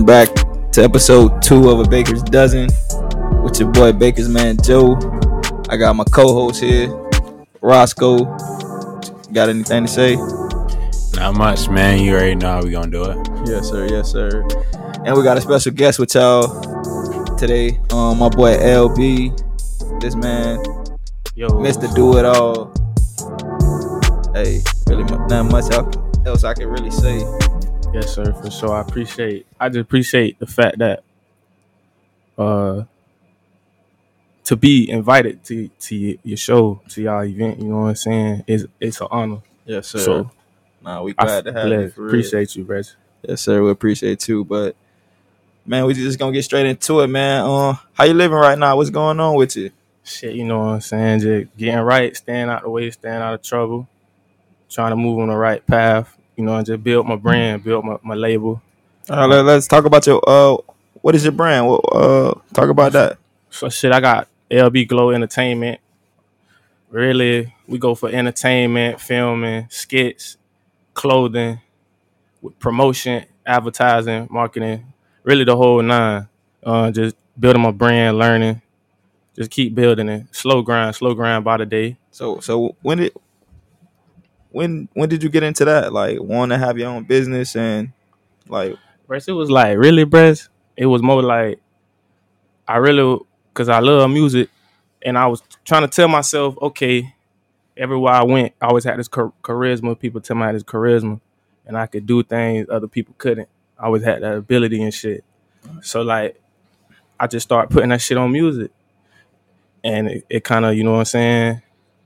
welcome back to episode 2 of A Bakers Dozen with your boy Baker's Man Joe. I got my co-host here, Roscoe. Got anything to say? Not much, man. You already know how we gonna do it. Yes, sir. Yes, sir. And we got a special guest with y'all today. My boy LB. This man, yo, Mr. Do It All. Hey, really not much else I can really say. Yes, sir, for sure. I just appreciate the fact that to be invited to your show, to y'all event, you know what I'm saying? It's an honor. Yes, sir. So, we glad to have you. Appreciate you, Reggie. Yes, sir, we appreciate you. But man, we just gonna get straight into it, man. How you living right now? What's going on with you? Shit, you know what I'm saying? Just getting right, staying out the way, staying out of trouble, trying to move on the right path. You know, I just built my brand, built my label. All right, let's talk about your, what is your brand? Talk about that. So, I got LB Glo Entertainment. Really, we go for entertainment, filming, skits, clothing, promotion, advertising, marketing. Really the whole nine. Just building my brand, learning. Just keep building it. Slow grind by the day. So When did you get into that? Like, want to have your own business and, like... Bruh, it was like, really, bruh? It was more like, because I love music, and I was trying to tell myself, okay, everywhere I went, I always had this charisma. People tell me I had this charisma, and I could do things other people couldn't. I always had that ability and shit. So, like, I just started putting that shit on music. And it kind of, you know what I'm saying?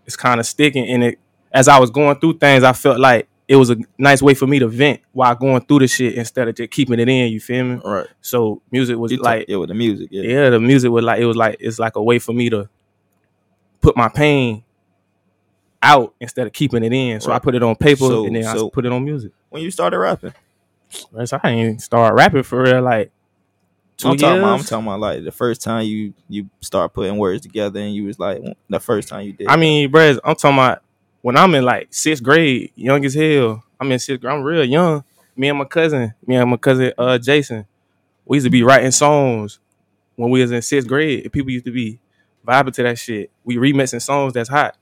It's kind of sticking, and it... As I was going through things, I felt like it was a nice way for me to vent while going through the shit instead of just keeping it in. You feel me? Right. So music was the music was like it's like a way for me to put my pain out instead of keeping it in. So right. I put it on paper and then I put it on music. When you started rapping, I didn't start rapping for real. Like 2 years. I'm talking about like the first time you start putting words together and you was like the first time you did. I mean, bruh, I'm talking about. When I'm in like 6th grade, young as hell. I'm in 6th grade. I'm real young. Me and my cousin, Jason, we used to be writing songs when we was in 6th grade. People used to be vibing to that shit. We remixing songs that's hot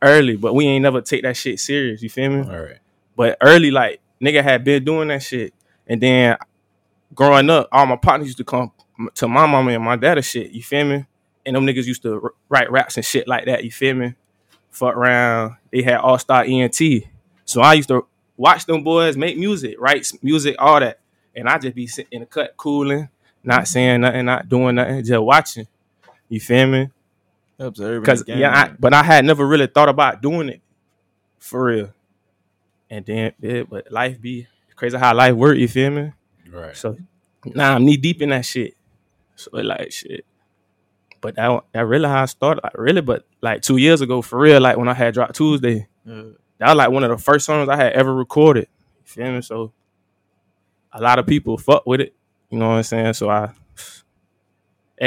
early, but we ain't never take that shit serious. You feel me? All right. But early, like nigga had been doing that shit, and then growing up, all my partners used to come to my mama and my dad and shit. You feel me? And them niggas used to write raps and shit like that. You feel me? Fuck around, they had All-Star ENT. So I used to watch them boys make music, write music, all that. And I just be sitting in the cut, cooling, not saying nothing, not doing nothing, just watching. You feel me? Observing. Because, but I had never really thought about doing it for real. And then, but life be crazy how life work, you feel me? Right. So now I'm knee deep in that shit. So like, shit. But that really how I started, like, really, but like 2 years ago, for real, like when I had Drop Tuesday, that was like one of the first songs I had ever recorded. You feel me? So a lot of people fuck with it. You know what I'm saying? So at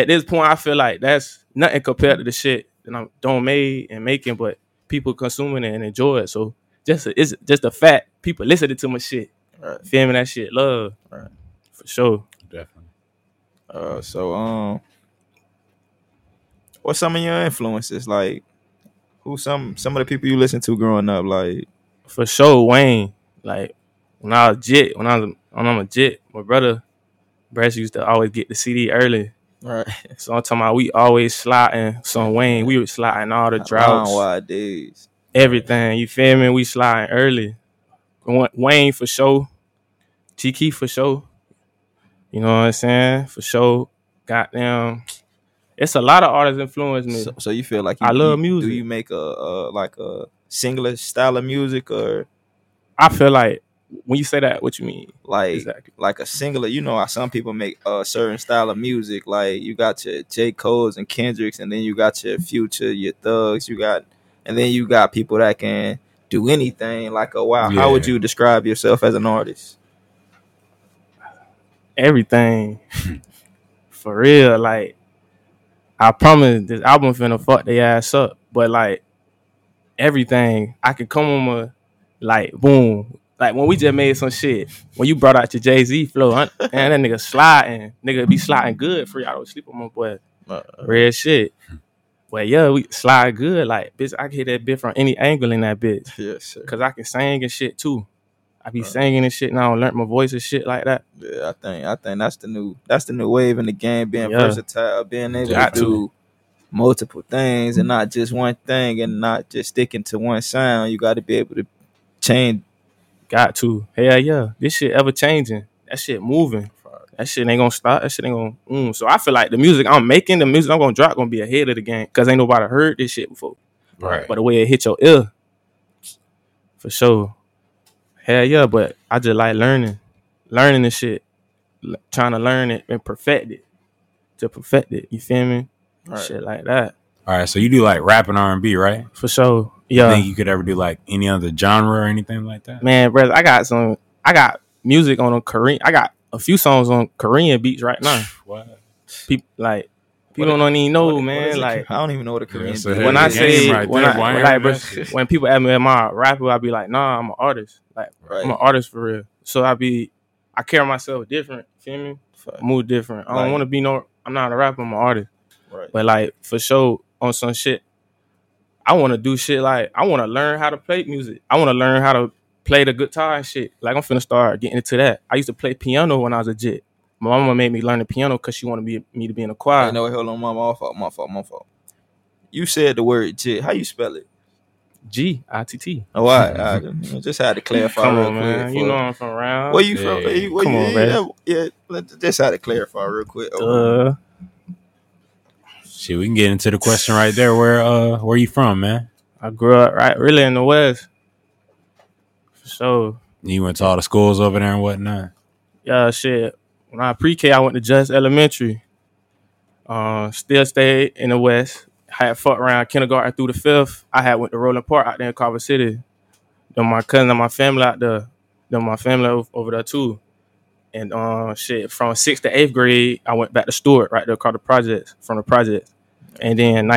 this point, I feel like that's nothing compared to the shit that I'm doing made and making, but people consuming it and enjoy it. So it's just the fact people listening to my shit. Right. Feel me? That shit, love. Right. For sure. Definitely. What's some of your influences? Like, who's some of the people you listen to growing up? Like, for sure, Wayne. Like, when I'm a jit, my brother, Brad used to always get the CD early. Right. So I'm talking about we always sliding some Wayne. We were sliding all the droughts. Wide days. Everything. You feel me? We sliding early. Wayne for sure. Tiki for sure. You know what I'm saying? For sure. Goddamn. It's a lot of artists influence me. So you feel like I love music. Do you make a singular style of music, or? I feel like when you say that, what you mean? Like exactly. Like a singular. You know, how some people make a certain style of music. Like you got your J. Cole's and Kendrick's, and then you got your Future, your Thugs. You got people that can do anything. Like a wow. Yeah. How would you describe yourself as an artist? Everything, for real, like. I promise this album finna fuck their ass up. But, like, everything. I could come on like, boom. Like when we just made some shit, when you brought out your Jay-Z flow, and that nigga sliding, nigga be sliding good for y'all. Don't sleep on my boy. Real shit. But yeah, we slide good. Like, bitch, I can hit that bit from any angle in that bitch. Yeah, sure. Because I can sing and shit too. I be singing and shit, and I don't learn my voice and shit like that. Yeah, I think that's the new wave in the game, being versatile, being able to do multiple things and not just one thing and not just sticking to one sound. You got to be able to change. Got to. Hell yeah. This shit ever changing. That shit moving. That shit ain't gonna stop. That shit ain't gonna... So I feel like the music I'm gonna drop gonna be ahead of the game because ain't nobody heard this shit before. Right. But the way it hit your ear, for sure. Hell yeah, but I just like learning this shit. Trying to learn it and perfect it. To perfect it, you feel me? Right. Shit like that. All right, so you do like rap and R&B, right? For sure. Yeah. You think you could ever do like any other genre or anything like that? Man, brother, I got music on a Korean. I got a few songs on Korean beats right now. What? People don't even know, man. Like, I don't even know what a Korean beat. When I say right when people ask me, am I a rapper? I be like, nah, I'm an artist. Like, right. I'm an artist for real. So I carry myself different. Feel me? Fuck. Move different. I don't want to be I'm not a rapper. I'm an artist. Right. But like for sure on some shit. I want to do shit like, I want to learn how to play music. I want to learn how to play the guitar and shit. Like, I'm finna start getting into that. I used to play piano when I was a jit. My mama made me learn the piano because she wanted me to be in a choir. Hey, no, hold on, mama. My fault. You said the word jit. How you spell it? G-I-T-T. Oh, all right. I just had to clarify. Come on, man. You know I'm from around. Where you from? Hey, come on, man. Yeah, just had to clarify real quick. Shit, we can get into the question right there. Where you from, man? I grew up really in the West. For sure. You went to all the schools over there and whatnot? Yeah, shit. When I pre-K, I went to Judd's Elementary. Still stayed in the West. I had fucked around kindergarten through the 5th. I had went to Roland Park out there in Carver City. Then my cousin and my family out there. Then my family over there too. And from 6th to 8th grade, I went back to Stewart right there called the projects, from the projects. And then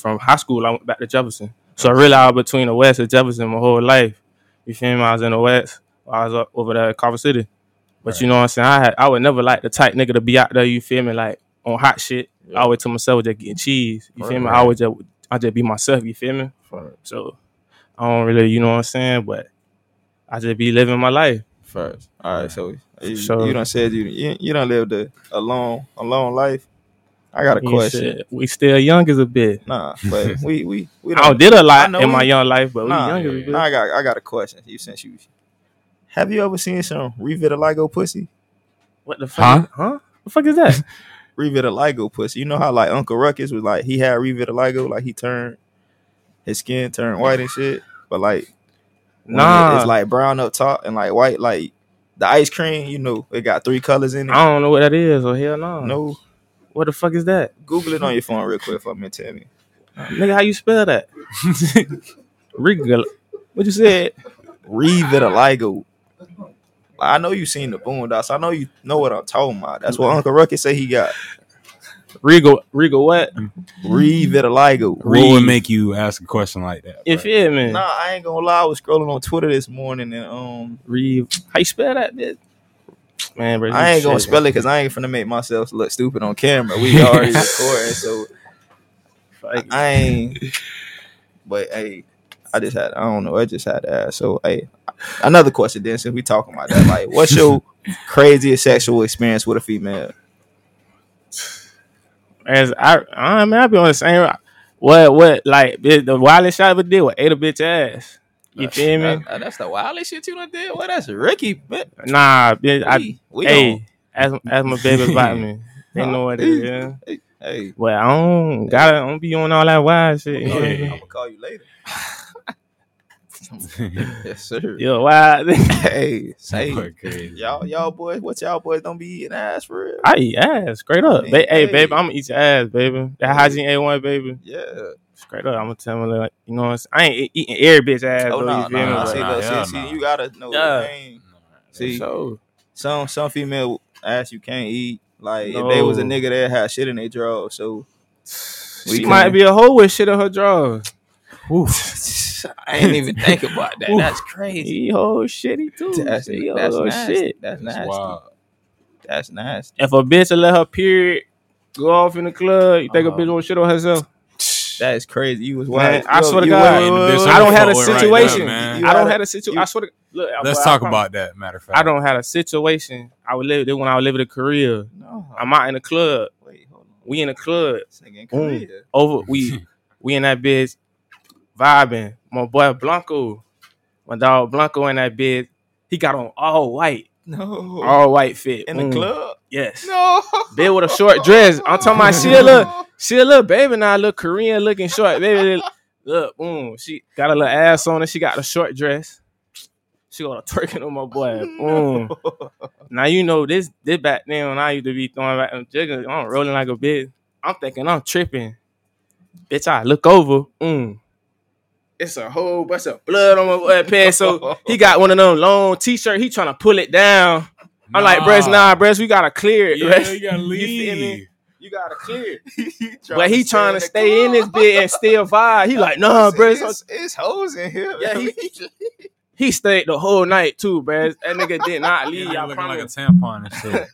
from high school, I went back to Jefferson. So I really was between the West and Jefferson my whole life. You feel me? I was in the West. I was up over there at Carver City. But you know what I'm saying? I would never like the type nigga to be out there, you feel me, like on hot shit. Yeah. I always to myself just getting cheese. You feel me? I always just be myself, you feel me? Right. So I don't really, you know what I'm saying? But I just be living my life. First. All right, so you done said you done lived a long life. I got a question. Shit. We still young as a bit. Nah, but we I did a lot in my young life, but we young as a bit. I got a question. Have you ever seen some revitiligo pussy? What the fuck? Huh? What the fuck is that? Revitiligo pussy. You know how like Uncle Ruckus was like he had revitiligo, like his skin turned white and shit, but like. Nah, it's like brown up top and like white, like the ice cream. You know, it got 3 colors in it. I don't know what that is. Oh hell no! No, what the fuck is that? Google it on your phone real quick for me. And tell me, nigga, how you spell that? What you said? Revitiligo. I know you seen the Boondocks. I know you know what I'm talking about. That's what Uncle Ruckus say he got. Rigo what? Revitiligo. What would make you ask a question like that? You feel me? Nah, I ain't gonna lie. I was scrolling on Twitter this morning and how you spell that, bitch? Man, bro, I ain't gonna spell it because I ain't finna make myself look stupid on camera. We already recording, so I ain't. But hey, I don't know. I just had to ask. So hey, another question then, since we talking about that, like, what's your craziest sexual experience with a female? As I mean, I be on the same. What like the wildest shit I ever did was ate a bitch ass. You feel me? That's the wildest shit you done did. Well, that's Ricky. But nah, bitch. Ask my baby about me. They know what it is. Yeah. Hey, well, I don't be on all that wild shit. I'm gonna call you later. Yes, sir. Yo, wild. Hey, y'all boys, what y'all boys don't be eating ass for real? I eat ass, straight up. Hey, baby, I'm gonna eat your ass, baby. That hygiene A1, baby. Yeah, straight up. I'm gonna tell them, like, you know what I'm saying? I ain't eating every bitch ass. Oh no, you gotta know the name. See, so some female ass you can't eat. Like if they was a nigga that had shit in their drawers, so she might be a hoe with shit in her drawers. I didn't even think about that. That's crazy. Yo, shitty too. That's nasty. Shit. That's nasty. Wild. That's nasty. If a bitch will let her period go off in the club, you think a bitch won't shit on herself? That is crazy. You was wild. I swear to God, I don't have a situation. I don't have a situation. I swear to God. Let's talk about that, matter of fact. I don't have a situation. I would live it when I would live in Korea. No. I'm out in the club. Wait, hold on. We in the club. In Korea. Over we in that bitch vibing. My boy Blanco. My dog Blanco in that bitch. He got on all white. No. All white fit. In the club? Yes. No. Bitch with a short dress. I'm talking about she a little baby now, a little Korean looking short baby. Look, she got a little ass on and she got a short dress. She got a twerking on my boy. Now you know this back then when I used to be throwing back and jiggling, I'm rolling like a bitch. I'm thinking I'm tripping. Bitch, I look over. It's a whole bunch of blood on my boy pants. So he got one of them long t-shirt. He trying to pull it down. I'm like, bruh, we gotta clear it. Yeah, you gotta leave. You gotta clear it. But he trying to stay in this bit and still vibe. He like, nah, bruh. It's hoes in here. Yeah, he stayed the whole night too, bruh. That nigga did not leave. Y'all looking like a tampon and shit.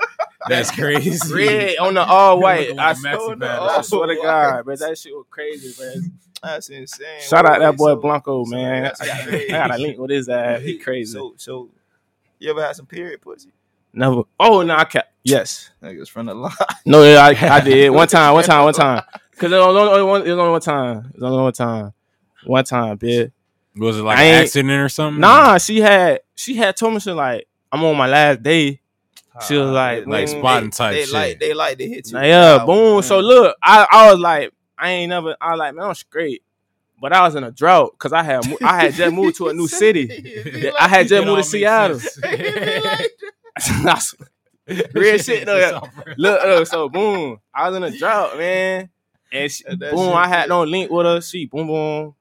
That's crazy. Red on the all white. I swear to God, bruh. That shit was crazy, bruh. That's insane. Shout out that boy Blanco, man. I got a link with his ass. He crazy. So, you ever had some period pussy? Never. Oh no, I can't. Yes. Niggas from the line. No, yeah, I did one time. Cause it was only one time. One time, bitch. Was it like an accident or something? Nah, she had told me she like I'm on my last day. She was like spotting type shit. They like to hit you. Nah, yeah, boom. Man. So look, I was like man, I'm straight. But I was in a drought because I had just moved to a new city. I had just moved to Seattle. Real shit though. Look, so boom, I was in a drought, man, and she, boom, I had no link with her. She boom,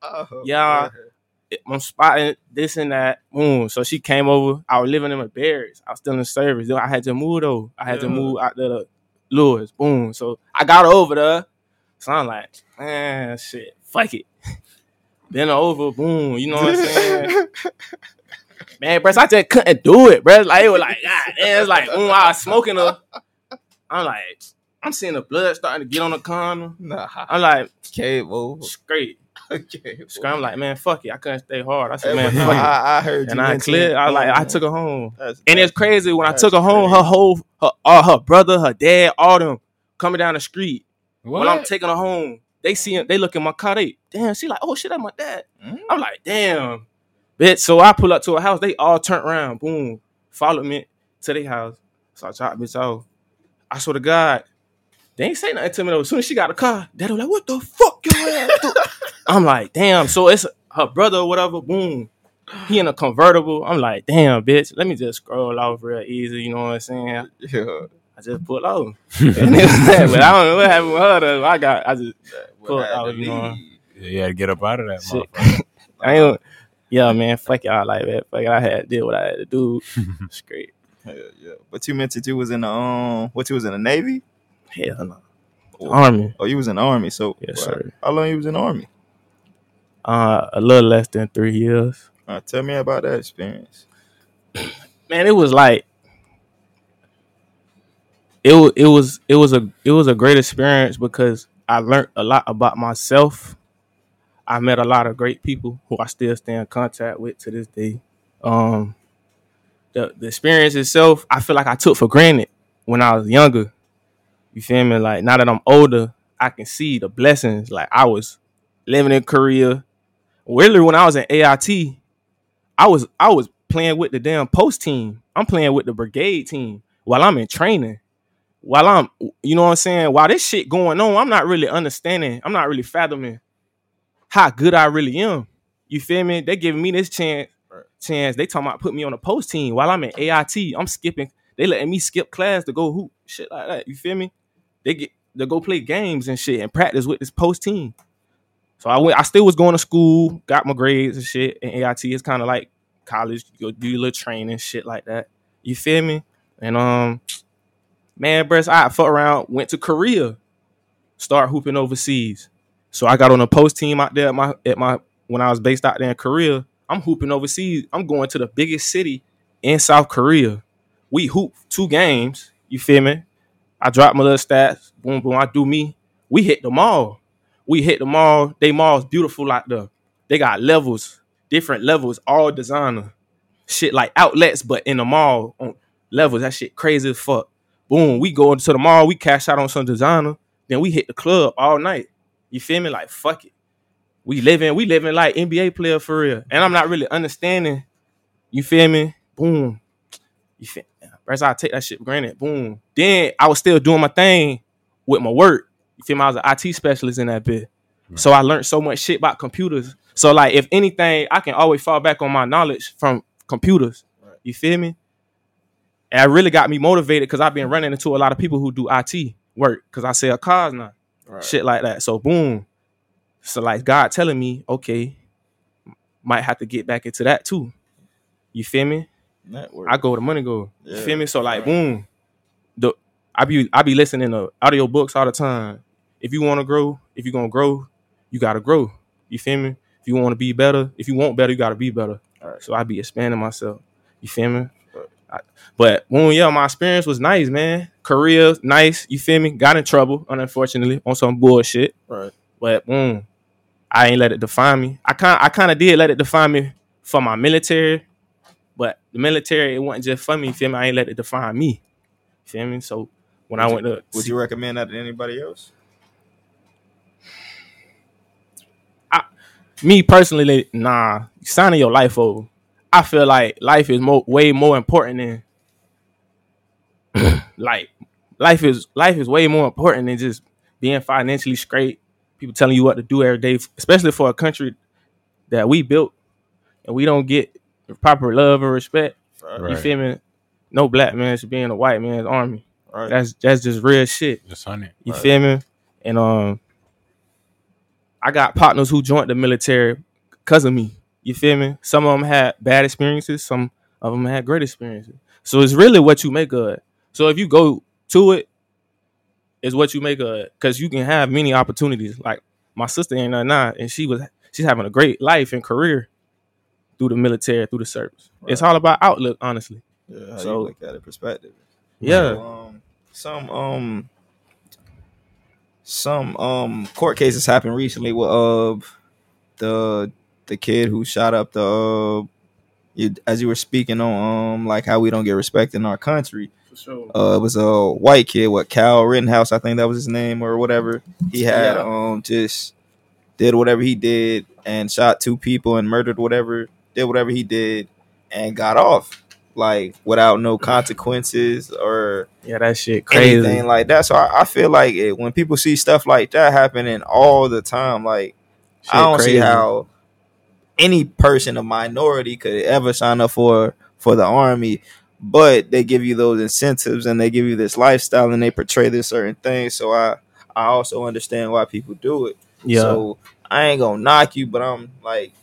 y'all, I'm spotting this and that, boom. So she came over. I was living in my barracks. I was still in service. I had to move though. I had to move out there to Lewis, boom. So I got her over there. So I'm like, man, shit, fuck it. Then over, boom. You know what I'm saying? Man, bruh, so I just couldn't do it, bruh. Like, it was like, God damn. It's like, I was smoking her. I'm like, I'm seeing the blood starting to get on the condom. Nah. I'm like, straight. Okay, I'm like, man, fuck it. I couldn't stay hard. I said, man, fuck it. I heard you. And I cleared. I was like, I took her home. And it's crazy. When I took her home, her whole, her brother, her dad, all them coming down the street. What? When I'm taking her home, they see him. They look in my car. Damn, she like, oh, shit, that's my dad. I'm like, damn. Bitch, so I pull up to a house. They all turn around. Boom. Follow me to their house. So I chopped bitch off. I swear to God, they ain't say nothing to me though. As soon as she got a car, daddy was like, what the fuck you ass do? I'm like, damn. So it's her brother or whatever. Boom. He in a convertible. I'm like, damn, bitch. Let me just scroll off real easy. You know what I'm saying? Yeah. I just pulled off. And it was that, but I don't know what happened with her though. I just pulled off. You know? Yeah, get up out of that motherfucker. I ain't... Yeah, man, fuck y'all like that. Fuck, I had did what I had to do. It's great. Yeah. But you mentioned you was in the you was in the Navy? Hell no. Army. Oh, you was in the Army. So yes, sir. How long you was in the Army? A little less than 3 years. Tell me about that experience. Man, it was like it was a great experience because I learned a lot about myself. I met a lot of great people who I still stay in contact with to this day. The experience itself, I feel like I took for granted when I was younger. You feel me? Like, now that I'm older, I can see the blessings. Like, I was living in Korea. Really, when I was in AIT, I was playing with the damn post team. I'm playing with the brigade team while I'm in training. While I'm, you know what I'm saying? While this shit going on, I'm not really understanding. I'm not really fathoming how good I really am. You feel me? They giving me this chance. They talking about put me on a post team while I'm in AIT. I'm skipping. They letting me skip class to go hoop. Shit like that. You feel me? They get to go play games and shit and practice with this post team. So I still was going to school, got my grades and shit. And AIT is kind of like college. You go do your little training, shit like that. You feel me? And man, bruh, I fuck around, went to Korea, start hooping overseas. So I got on a post team out there at my when I was based out there in Korea, I'm hooping overseas. I'm going to the biggest city in South Korea. We hoop 2 games. You feel me? I drop my little stats. Boom, boom. I do me. We hit the mall. We hit the mall. They mall's beautiful out there. They got levels, different levels, all designer. Shit like outlets, but in the mall on levels. That shit crazy as fuck. Boom. We go into the mall. We cash out on some designer. Then we hit the club all night. You feel me? Like, fuck it. We living like NBA player for real. And I'm not really understanding. You feel me? Boom. You feel me? That's how I take that shit for granted. Boom. Then I was still doing my thing with my work. You feel me? I was an IT specialist in that bit. Right. So I learned so much shit about computers. So like, if anything, I can always fall back on my knowledge from computers. Right. You feel me? And it really got me motivated because I've been running into a lot of people who do IT work because I sell cars now. Right. Shit like that. So boom. So like God telling me, okay, might have to get back into that too. You feel me? Network. I go to Money Go. Yeah. You feel me? So like, right. Boom. I be listening to audio books all the time. If you want to grow, if you're going to grow, you got to grow. You feel me? If you want to be better, if you want better, you got to be better. All right. So I be expanding myself. You feel me? Right. But boom, yeah, my experience was nice, man. Career, nice. You feel me? Got in trouble, unfortunately, on some bullshit. Right. But boom. I ain't let it define me. I kind of did let it define me for my military, but the military, it wasn't just for me. You feel me? I ain't let it define me. You feel me? So when I went to... Would you recommend that to anybody else? Me personally, nah. Signing your life over. I feel like life is way more important than... like, life is way more important than just being financially straight. People telling you what to do every day, especially for a country that we built and we don't get proper love and respect. Right. You feel me? No black man should be in a white man's army. Right. That's just real shit. That's honey. You right. Feel me? And I got partners who joined the military because of me. You feel me? Some of them had bad experiences. Some of them had great experiences. So it's really what you make of it. So if you go to it, is what you make of, because you can have many opportunities. Like my sister ain't nine, and she's having a great life and career through the military, through the service. Right. It's all about outlook, honestly. Yeah, how so you look at it, perspective. Yeah. So, some court cases happened recently with the kid who shot up the as you were speaking on like how we don't get respect in our country. It was a white kid, Kyle Rittenhouse, I think that was his name or whatever. He had just did whatever he did and shot 2 people and murdered whatever he did and got off like without no consequences or that shit crazy anything like that. So I feel like when people see stuff like that happening all the time, like shit, I don't see how any person, a minority, could ever sign up for the army. But they give you those incentives and they give you this lifestyle and they portray this certain thing. So I also understand why people do it. Yeah. So I ain't going to knock you, but I'm like...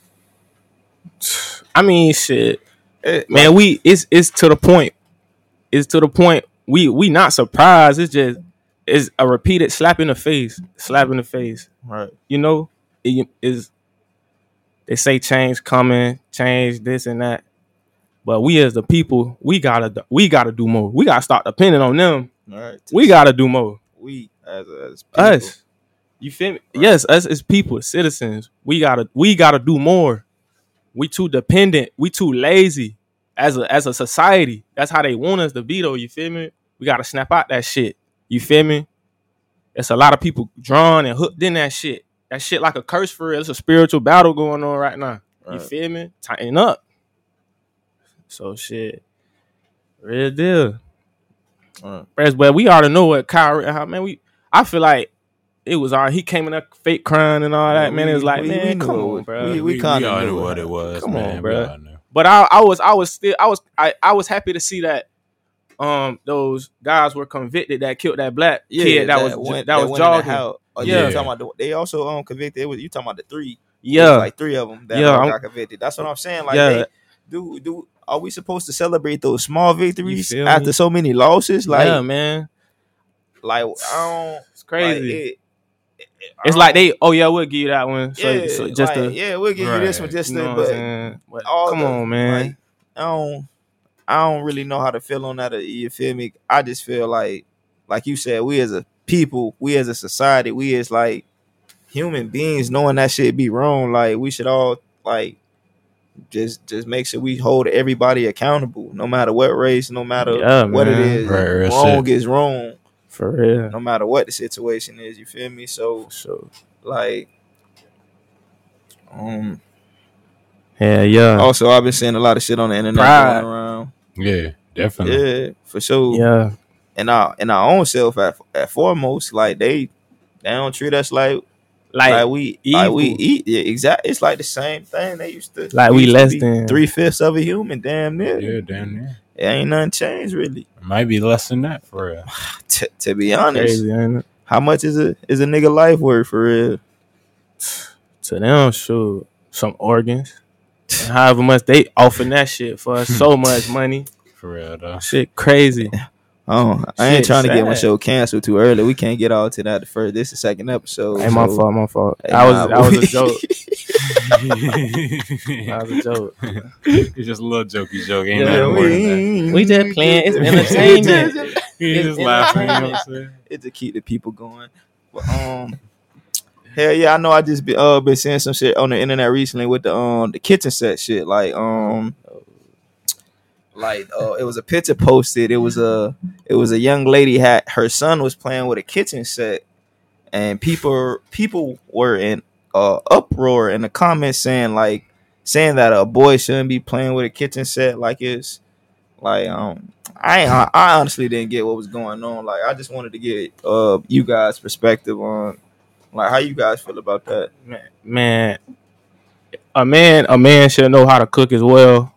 I mean, shit. Man, it's to the point. It's to the point. We not surprised. It's a repeated slap in the face. Slap in the face. Right. You know? They say change coming, change this and that. But we as the people, we gotta do more. We gotta start depending on them. All right. We gotta do more. We as people. Us. You feel me? Right. Yes, us as people, citizens. We gotta do more. We too dependent. We too lazy as a society. That's how they want us to be though, you feel me? We gotta snap out that shit. You feel me? It's a lot of people drawn and hooked in that shit. That shit like a curse for real. It's a spiritual battle going on right now. Right. You feel me? Tighten up. So shit, real deal. But we already know what Kyle Rittenhouse, man. I feel like it was all he came in a fake crying and all that. Man, it was like, man, come on, bro. We kind of knew what it was. Come on, bro. But I was happy to see that those guys were convicted that killed that black kid that was Jordan. Oh, yeah, talking about they also convicted. You talking about the 3? Yeah, like 3 of them that got convicted. That's what I'm saying. Like, they do. Are we supposed to celebrate those small victories after so many losses? Like, yeah, man. Like, I don't... It's crazy. Like, It's like they, oh yeah, we'll give you that one. So, yeah, so just like, yeah, we'll give you this one. Just but all come on, man. Like, I don't really know how to feel on that. You feel me? I just feel like you said, we as a people, we as a society, we as like human beings, knowing that shit be wrong. Like we should all like just make sure we hold everybody accountable, no matter what race, no matter what it is. Right, wrong is wrong. For real. No matter what the situation is, you feel me? So, like, yeah. Also, I've been seeing a lot of shit on the internet going around. Yeah, definitely. Yeah, for sure. Yeah. And our own self at foremost, like they don't treat us like we evil. Like we eat. Yeah, exactly. It's like the same thing they used to. Like we less than 3/5 of a human, damn near. Yeah, damn near. It ain't nothing changed really. It might be less than that for real. To be honest, crazy, ain't it? How much is a nigga life worth for real? So they don't shoot some organs. And however much they offering that shit for us, so much money for real though. Shit crazy. Oh, I ain't trying to get my show canceled too early. We can't get all to that. This is the second episode. Hey, my fault. Hey, I was a joke. I was a joke. It's just a little jokey. Ain't we just playing. It's entertainment. It's just laughing. You know what I'm saying? It's to keep the people going. But, hell yeah, I know. I just been seeing some shit on the internet recently with the kitchen set shit. Like, it was a picture posted. It was a young lady had her son was playing with a kitchen set, and people were in uproar in the comments saying that a boy shouldn't be playing with a kitchen set. Like it's like I honestly didn't get what was going on. Like I just wanted to get you guys' perspective on like how you guys feel about that. Man, a man should know how to cook as well,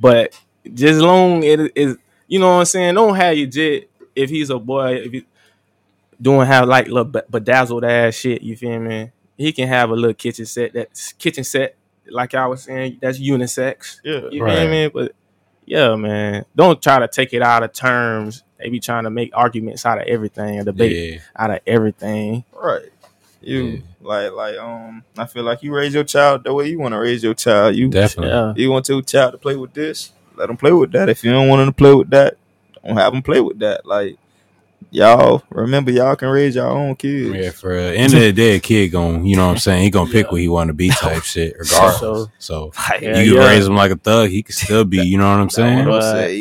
but. Just long it is, you know what I'm saying? Don't have your jit if he's a boy, if he doing have like little bedazzled ass shit, you feel me? He can have a little kitchen set, like I was saying, that's unisex. Yeah. You feel me? But yeah, man. Don't try to take it out of terms. They be trying to make arguments out of everything, a debate out of everything. Right. I feel like you raise your child the way you want to raise your child. You definitely you want your child to play with this. Let them play with that. If you don't want them to play with that, don't have them play with that. Like, y'all, remember, y'all can raise your own kids. Yeah, for real. End of the day, a kid gon', you know what I'm saying? He gonna pick what he want to be type shit, regardless. So you can raise him like a thug, he can still be, you know what I'm saying?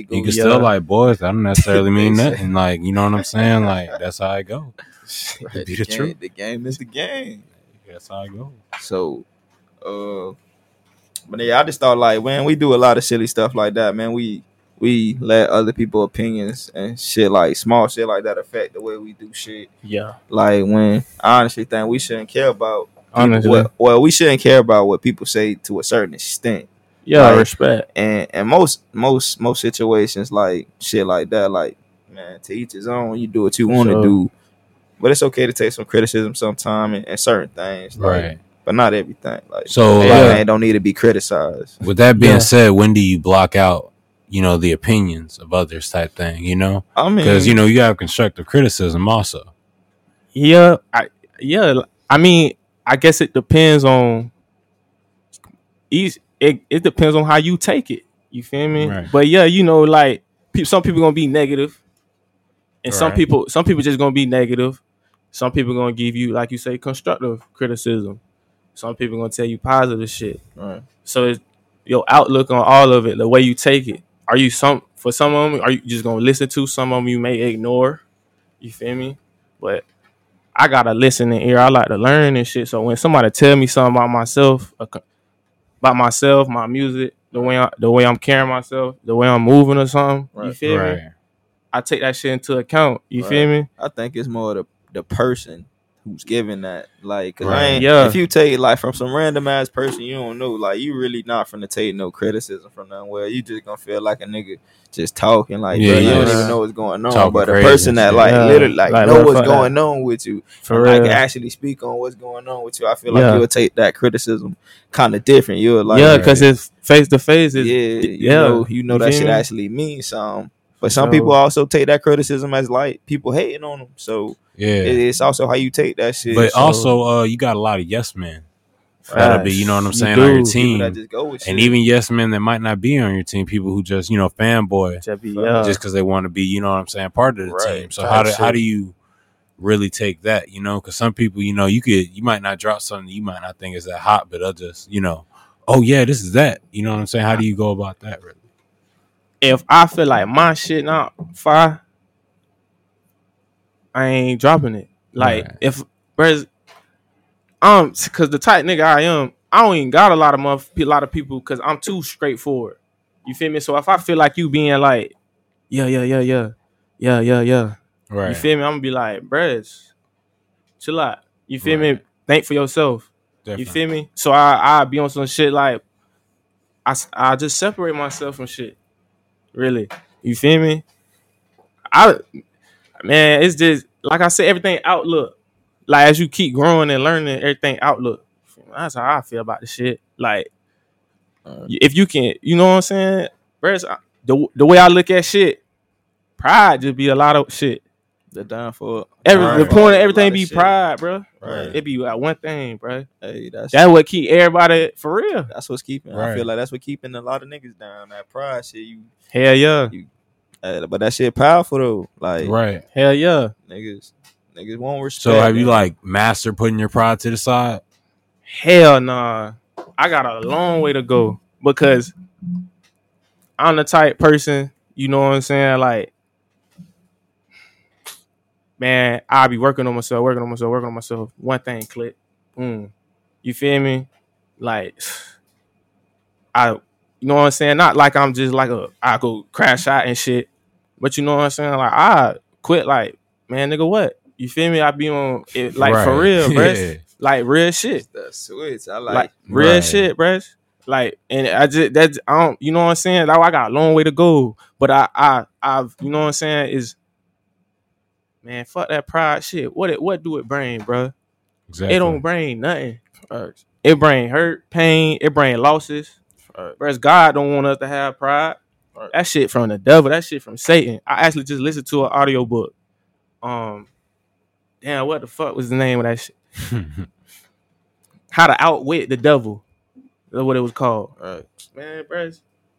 You can still like, boys, that don't necessarily mean nothing. Like, you know what I'm saying? Like, that's how it go. It be the truth. The game is the game. That's how it go. So, but yeah, I just thought like, man, we do a lot of silly stuff like that, man. We let other people's opinions and shit like small shit like that affect the way we do shit. Yeah. Like when I honestly think we shouldn't care about we shouldn't care about what people say to a certain extent. Yeah, like, respect. And most situations like shit like that, like, man, to each his own, you do what you want to do. But it's okay to take some criticism sometime and certain things. Like, right. But not everything. Like, so they don't need to be criticized. With that being said, when do you block out, you know, the opinions of others type thing? You know, I mean, because you know you have constructive criticism also. Yeah, I mean, I guess it depends on each. It depends on how you take it. You feel me? Right. But yeah, you know, like some people gonna be negative, and some people just gonna be negative. Some people gonna give you, like you say, constructive criticism. Some people gonna tell you positive shit. Right. So it's your outlook on all of it, the way you take it. Are you for some of them? Are you just gonna listen to some of them? You may ignore. You feel me? But I gotta listen and ear. I like to learn and shit. So when somebody tell me something about myself, my music, the way I'm carrying myself, the way I'm moving or something, you feel me? I take that shit into account. You feel me? I think it's more the person who's giving that, like, cause if you take like from some random ass person you don't know, like you really not finna take no criticism from them. Well, you just gonna feel like a nigga just talking, like you don't even know what's going on. Talking but a person that like literally like know what's going on with you, and like actually speak on what's going on with you. I feel like you'll take that criticism kind of different. You'll like because it's face to face. You know that shit actually means something. But some people also take that criticism as light. People hating on them. So it's also how you take that shit. But also, you got a lot of yes men. That'll be, you know what I'm saying, on your team. Just go with and even yes men that might not be on your team, people who just, you know, fanboy just because they want to be, you know what I'm saying, part of the team. So how do you really take that, you know? Because some people, you know, you might not drop something you might not think is that hot, but they'll just, you know, oh yeah, this is that. You know what I'm saying? How do you go about that, really? If I feel like my shit not fire, I ain't dropping it. Like if whereas because the tight nigga I am, I don't even got a lot of people because I'm too straightforward. You feel me? So if I feel like you being like, yeah. Right. You feel me? I'm going to be like, bruh, chill out. You feel me? Think for yourself. Definitely. You feel me? So I be on some shit like, I just separate myself from shit. Really. You feel me? Man, it's just, like I said, everything outlook. Like, as you keep growing and learning, everything outlook. That's how I feel about the shit. Like, if you can, you know what I'm saying? The way I look at shit, pride just be a lot of shit. The downfall. The point of everything be pride, bro. Right. It be like one thing, bro. Hey, that's what keep everybody, for real. That's what's keeping. Right. I feel like that's what keeping a lot of niggas down. That pride shit. But that shit powerful, though. Like, right. Hell yeah. Niggas won't respect. So have you like mastered putting your pride to the side? Hell nah. I got a long way to go because I'm the type person, you know what I'm saying? Like, man, I'll be working on myself. One thing click. You feel me? Like, you know what I'm saying? Not like I'm just like I go crash out and shit, but you know what I'm saying? Like, I quit like, man, nigga, what? You feel me? I be on it like for real, bruh. Like real shit. That's switch. I like real shit, bruh. Like, and I just you know what I'm saying? Like, I got a long way to go. But I've you know what I'm saying, is man, fuck that pride shit. What do it bring, bruh? Exactly. It don't bring nothing. It bring hurt, pain, it bring losses. Bruh, God don't want us to have pride. That shit from the devil, that shit from Satan. I actually just listened to an audiobook. Damn, what the fuck was the name of that shit? How to Outwit the Devil. That's what it was called. Man, bro,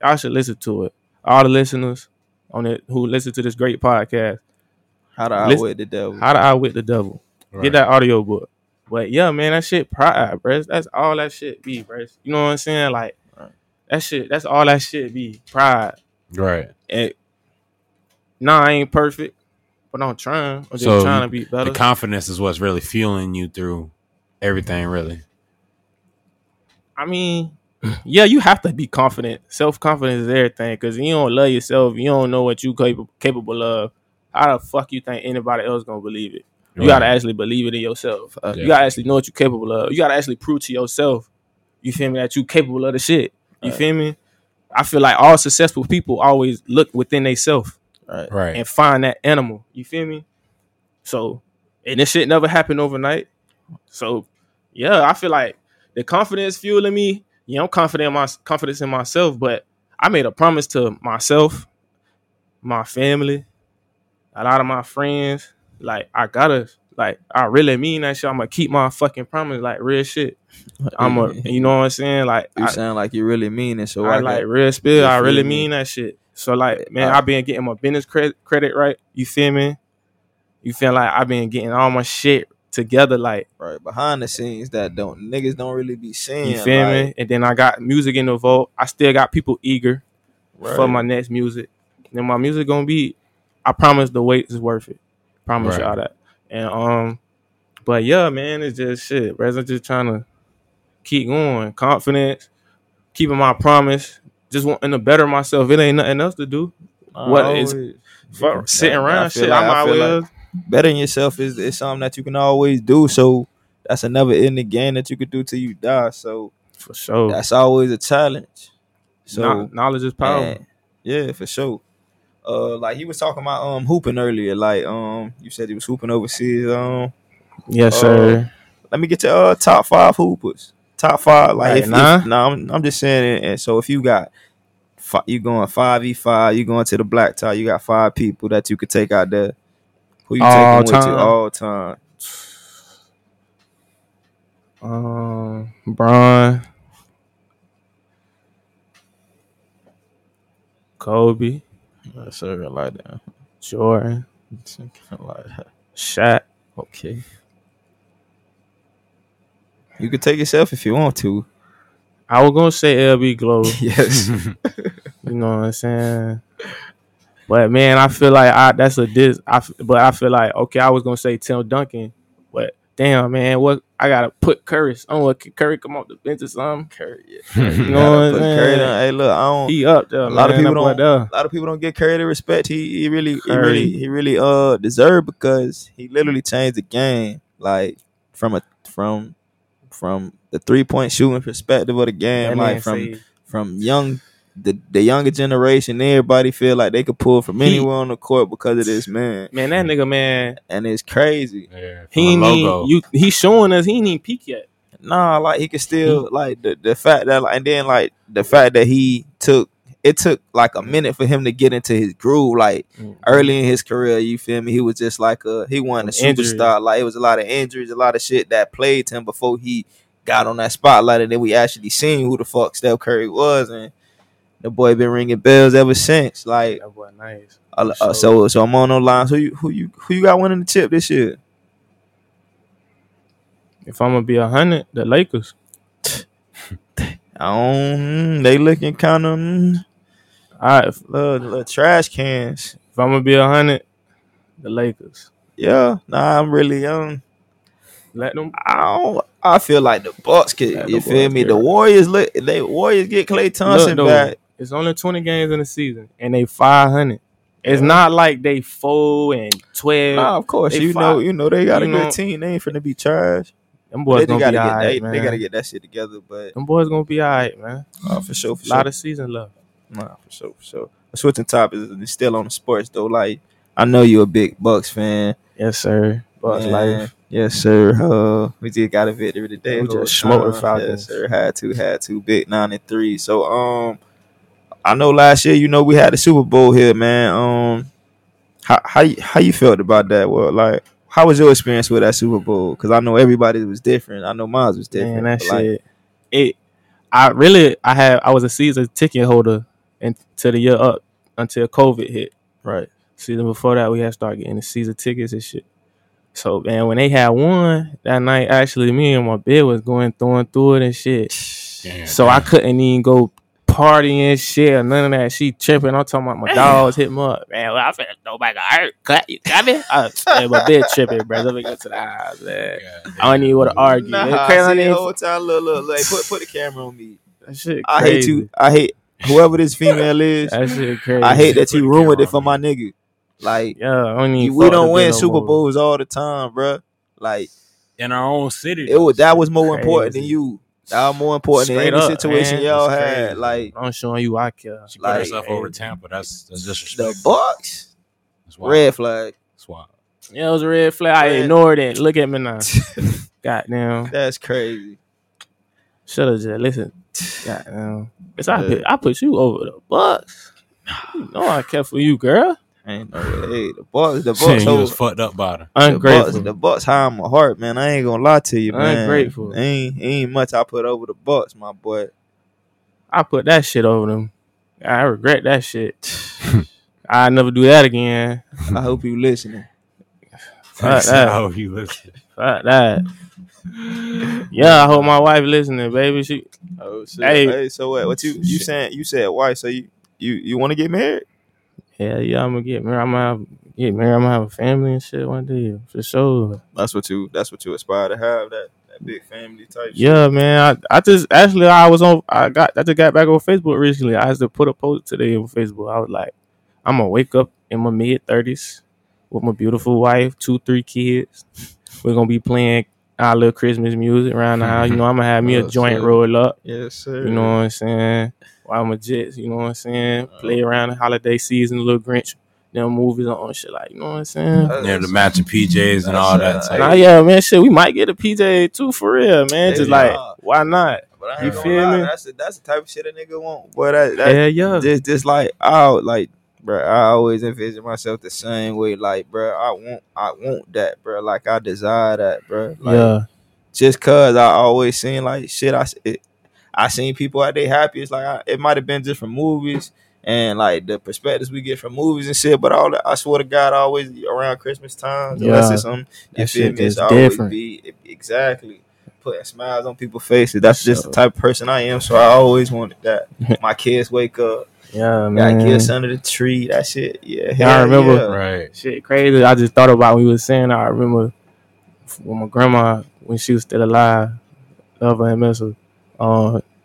y'all should listen to it. All the listeners on it who listen to this great podcast. How to Outwit the Devil. How to Outwit the Devil. Right. Get that audio book. But yeah, man, that shit pride, bro. That's all that shit be, bro. You know what I'm saying? Like, that shit, that's all that shit be. Pride. Right. And, nah, I ain't perfect. But I'm trying. I'm just trying to be better. The confidence is what's really fueling you through everything, really. I mean, yeah, you have to be confident. Self-confidence is everything. Because you don't love yourself. You don't know what you're capable of. How the fuck you think anybody else going to believe it? You got to actually believe it in yourself. You got to actually know what you're capable of. You got to actually prove to yourself, you feel me, that you're capable of the shit. You feel me? I feel like all successful people always look within themselves. Right. And find that animal. You feel me? So, and this shit never happened overnight. So, yeah, I feel like the confidence fueling me. Yeah, I'm confident in my confidence in myself, but I made a promise to myself, my family, a lot of my friends. Like, I really mean that shit. I'm gonna keep my fucking promise. Like, real shit. You know what I'm saying? Like, you sound like you really mean it. So I really mean that shit. So, like, man, I've been getting my business credit right. You feel me? You feel like I've been getting all my shit together, like. Right, behind the scenes that niggas don't really be seeing. You feel me? And then I got music in the vault. I still got people eager for my next music. And then my music gonna be, I promise the wait is worth it. Promise y'all that. And, but yeah, man, it's just shit. I'm just trying to keep going. Confidence, keeping my promise. Just wanting to better myself. It ain't nothing else to do. Sitting around shit. Like, I might well. Like bettering yourself is something that you can always do. So that's another in the game that you could do till you die. So for sure, that's always a challenge. So knowledge is power. Man, yeah, for sure. Like he was talking about hooping earlier. Like you said he was hooping overseas. Yes, sir. Let me get your top 5 hoopers. Top 5, like if I'm just saying. And so if you got you going 5v5, you going to the black tie, you got five people that you could take out there. Who you taking with you all time? Brian, Kobe, sure, like that. Jordan, like that. Shaq. Okay, you could take yourself if you want to. I was gonna say LB Glo. Yes, you know what I'm saying. But man, I feel like that's a diss. But I feel like I was gonna say Tim Duncan, but damn man, what I gotta put Curry on? Curry come off the bench or something? Curry, yeah. You know what I'm saying? Hey, look, he up there. A lot of people don't get Curry the respect he really deserved, because he literally changed the game, like from the 3-point shooting perspective of the game, like from young. The younger generation, everybody feel like they could pull from anywhere on the court because of this man. Man, that nigga, man, and it's crazy. Yeah, he's showing us he ain't even peak yet. Nah, like he could still like the fact that, like, and then like the fact that it took like a minute for him to get into his groove. Like early in his career, you feel me? He was just like he wasn't a superstar. Like it was a lot of injuries, a lot of shit that plagued him before he got on that spotlight, and then we actually seen who the fuck Steph Curry was and. The boy been ringing bells ever since. Like, that boy nice. So I'm on those lines. Who you got winning the chip this year? If I'm gonna be 100, the Lakers. They looking kind of little trash cans. If I'm gonna be 100, the Lakers. Yeah, nah, I'm really young. Let them. I feel like the Bucks could. You feel me? The Warriors get Klay Thompson back. It's only 20 games in the season, and they 500. It's not like they 4-12. Nah, of course you know they got a good team. They ain't finna be charged. Them boys gonna be all right, man. They gotta get that shit together, but them boys gonna be all right, man. Oh, for sure. A lot of season left. Nah, for sure. Switching topics, still on the sports though. Like I know you're a big Bucks fan. Yes, sir. Bucks life. Yes, sir. We just got a victory today. We just smoked the Falcons. Yes, sir. Had to. Big 9-3. So I know last year, we had the Super Bowl here, man. How you felt about that? Well, like, how was your experience with that Super Bowl? Because I know everybody was different. I know mine was different. Man, that shit. Like, I was a season ticket holder until the year up, until COVID hit. Right. Season before that, we had started getting the season tickets and shit. So, man, when they had one that night, actually, me and my bed was going through it and shit. Damn, so I couldn't even go party and shit or none of that. She tripping. I'm talking about my dogs hit me up. Man, well, I feel like nobody got hurt. Cut, you got me? Man, my bed tripping, bro. Let me go to the eyes, man. God, I don't even want to argue. Nah, I see the whole time. Look, like, put the camera on me. That shit crazy. I hate you. I hate whoever this female is. That shit crazy. I hate that you ruined it for my nigga. Like, we don't win Super Bowls all the time, bro. Like, in our own city, that was more important than you. That was more important than any situation y'all had. Like, I'm showing you I care. She put herself over Tampa. That's disrespectful. The Bucks. Red flag. Swap. Yeah, it was a red flag. I ignored it. Look at me now. Goddamn. That's crazy. Should have just listened. Goddamn. I put you over the Bucks. You know I care for you, girl. Ain't no way. Hey, the Bucks was fucked up by them. Ungrateful. The Bucks high on my heart, man. I ain't gonna lie to you, man. Ungrateful. Ain't much I put over the Bucks, my boy. I put that shit over them. I regret that shit. I never do that again. I hope you listening. Fuck that. I hope you listening. Fuck that. Yeah, I hope my wife listening, baby. She. Oh shit. Hey, so what you saying? You said wife, so you want to get married? Hell yeah, I'm gonna get married. I'm gonna have a family and shit one day for sure. That's what you aspire to have, that big family type. Yeah, shit. Man. I just got back on Facebook recently. I had to put a post today on Facebook. I was like, I'm gonna wake up in my mid-30s with my beautiful wife, 2-3 kids. We're gonna be playing our little Christmas music around the house. You know, I'm gonna have me a joint roll up. Yes, sir. You know what I'm saying? I'm a Jets, you know what I'm saying? Play around the holiday season, little Grinch, them movies on shit, like, you know what I'm saying? Yeah, the matching PJs and all that. Nah, yeah, man, shit, we might get a PJ too, for real, man. Just like, why not? But I ain't gonna lie, that's the type of shit a nigga want. Boy, yeah. Just like bro, I always envision myself the same way. Like, bro, I want that, bro. Like, I desire that, bro. Like, yeah. Just cause I always seen like shit. I seen people out there happy. It's like it might have been just from movies and like the perspectives we get from movies and shit. But all that, I swear to God, always around Christmas time, unless it's something you feel me, it's always different. Exactly. Putting smiles on people's faces. That's just the type of person I am. So I always wanted that. My kids wake up. Yeah, man. Got kids under the tree. That shit. Yeah. I remember. Yeah. Right. Shit, crazy. I just thought about what we were saying. I remember when my grandma, when she was still alive, love her and miss her,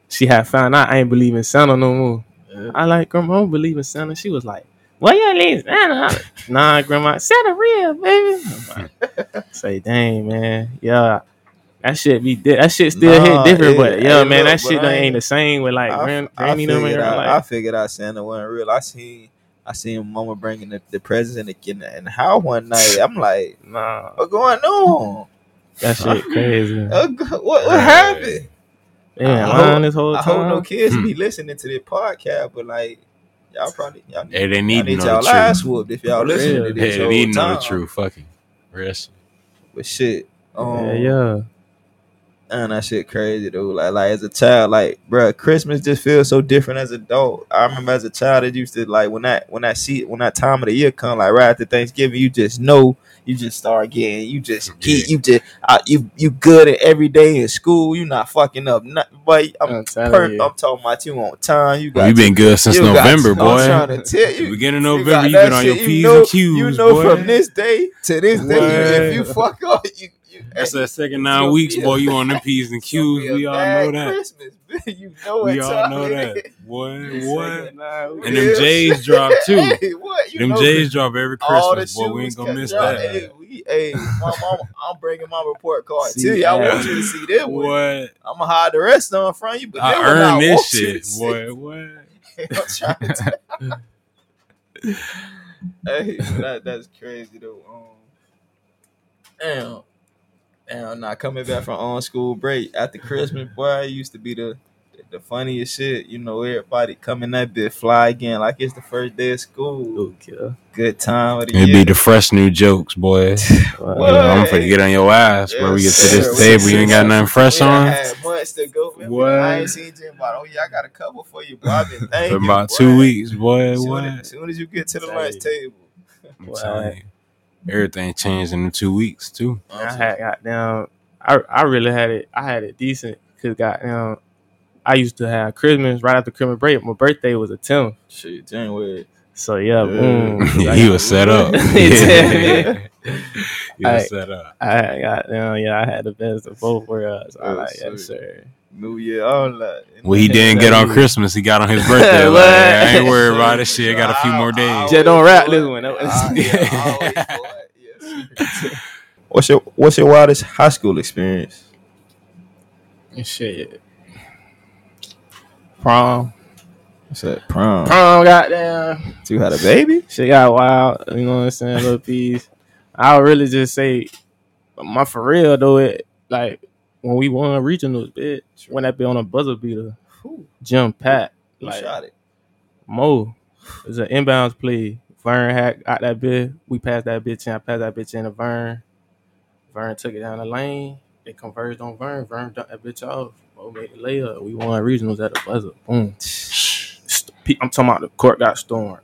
she had found out I ain't believe in Santa no more. Yeah. I like, Grandma, I don't believe in Santa. She was like, well, you believe in Santa? Nah, Grandma, Santa real, baby. I'm like, say, dang, man. Yeah. That shit be that shit still hit different, but yeah, man, that shit ain't the same with like granny and them. I figured out Santa wasn't real. I seen Mama bringing the presents in the house one night. I'm like, nah, what's going on? That shit crazy. What happened? Yeah, lying this whole time. I hope no kids be listening to this podcast, but like. Y'all they need to know the truth. Y'all ass whooped if y'all listen to this. They need to know the truth. Fucking rest. But shit. Yeah. And that shit crazy, dude. Like as a child, like, bro, Christmas just feels so different as an adult. I remember as a child, it used to, like, when that time of the year come, like, right after Thanksgiving, you just know, you just start getting, you good at every day in school. You not fucking up nothing, but I'm talking about you on time. You been good since November, boy. I'm trying to tell you. Beginning of November, you been on your P's and Q's, you know, boy. From this day to this day, if you fuck up, that's that second 9 weeks, boy. You on them P's and Q's. We all know that. Christmas, you know it. We all know that. What? And them J's drop too. Hey, what? Them J's drop every Christmas, boy. We ain't gonna miss that. Hey, I'm bringing my report card too. Y'all want you to see this one. What? I'm gonna hide the rest of them from you, but I earned this shit, boy. What? Hey, that's crazy though. Damn. Now coming back from on school break after Christmas, boy, it used to be the funniest shit. You know, everybody coming that bit fly again, like it's the first day of school. Okay. Good time of the year. It'd be the fresh new jokes, boy. I'm finna get on your ass, bro. We get to this table, you ain't got nothing fresh on. I had months to go. What? I ain't seen you in about. Oh yeah, I got a couple for you, boy. I've been thanking you for about 2 weeks, boy. As soon as you get to the lunch table, boy. Everything changed in the 2 weeks too. I had goddamn. I really had it. I had it decent because goddamn. I used to have Christmas right after Christmas break. My birthday was the 10th. Shit, January. So boom. He was set up. He was set up. I goddamn. Yeah, I had the best of both worlds. I like yes, sir. New Year, all that. Well, he didn't get on Christmas. He got on his birthday. Like, I ain't worried about this shit. I got a few more days. Just don't rap this one. What's your wildest high school experience? Shit, prom. What's that? Prom. Goddamn. You had a baby. Shit got wild. You know what I'm saying? Little peas. I would really just say, my for real though. It like. When we won regionals, bitch, when that be on a buzzer beater, Jim Pat, like, shot it. Mo, it's an inbounds play. Vern had got that bitch. We passed that bitch in. I passed that bitch in to Vern. Vern took it down the lane. It converged on Vern. Vern dunked that bitch off. Mo made the layup. We won regionals at the buzzer. Boom. I'm talking about the court got stormed.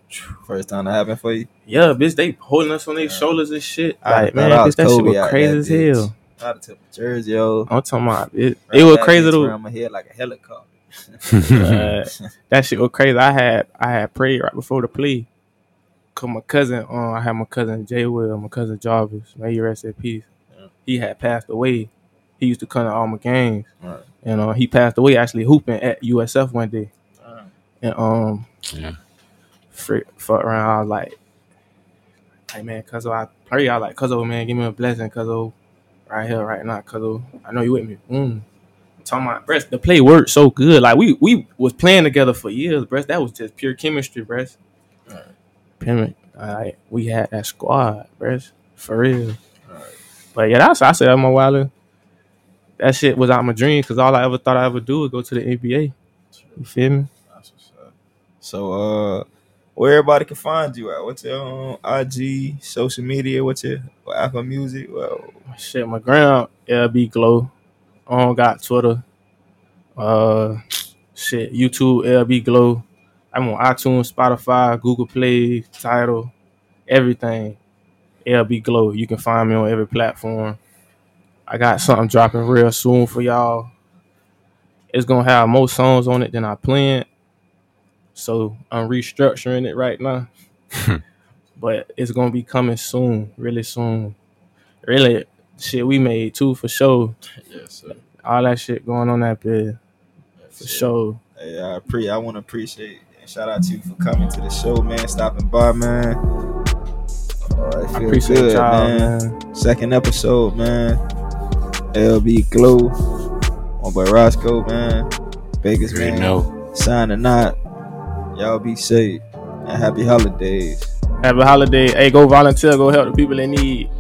First time that happened for you? Yeah, bitch. They holding us on their shoulders and shit. Like, man, bitch, that shit was crazy as hell. Out of Jersey, yo. I'm talking about it. It was crazy though. Around my head like a helicopter. That shit was crazy. I had prayed right before the play. Cause I had my cousin Jay Will, my cousin Jarvis. May you rest in peace. Yeah. He had passed away. He used to come to all my games. Right. And he passed away actually hooping at USF one day. Right. And fuck around. I was like, hey man, cuz I pray. I was like, cuz man, give me a blessing, cuz right here, right now, cuz I know you with me. I'm talking about, bruh, the play worked so good. Like, we was playing together for years, bruh. That was just pure chemistry, bruh. Right. Like, we had that squad, bruh. For real. Right. But, yeah, I said that was my wildest that shit was out my dream, because all I ever thought I would do was go to the NBA. You feel me? So, where everybody can find you at? What's your IG, social media? What's your Apple Music? Well, shit, my ground, LB Glo. I don't got Twitter. Shit, YouTube, LB Glo. I'm on iTunes, Spotify, Google Play, Tidal, everything. LB Glo. You can find me on every platform. I got something dropping real soon for y'all. It's going to have more songs on it than I planned. So I'm restructuring it right now. But it's going to be coming soon, really soon. Really, shit, we made too, for sure. Yes, sir. All that shit going on out there, for sure. Hey, I want to appreciate and shout out to you for coming to the show, man, stopping by, man. I appreciate good, y'all, man. Second episode, man. LB Glo, my boy Roscoe, man. Vegas, man. No. Signing out. Y'all be safe and happy holidays. Happy holiday. Hey, go volunteer. Go help the people in need.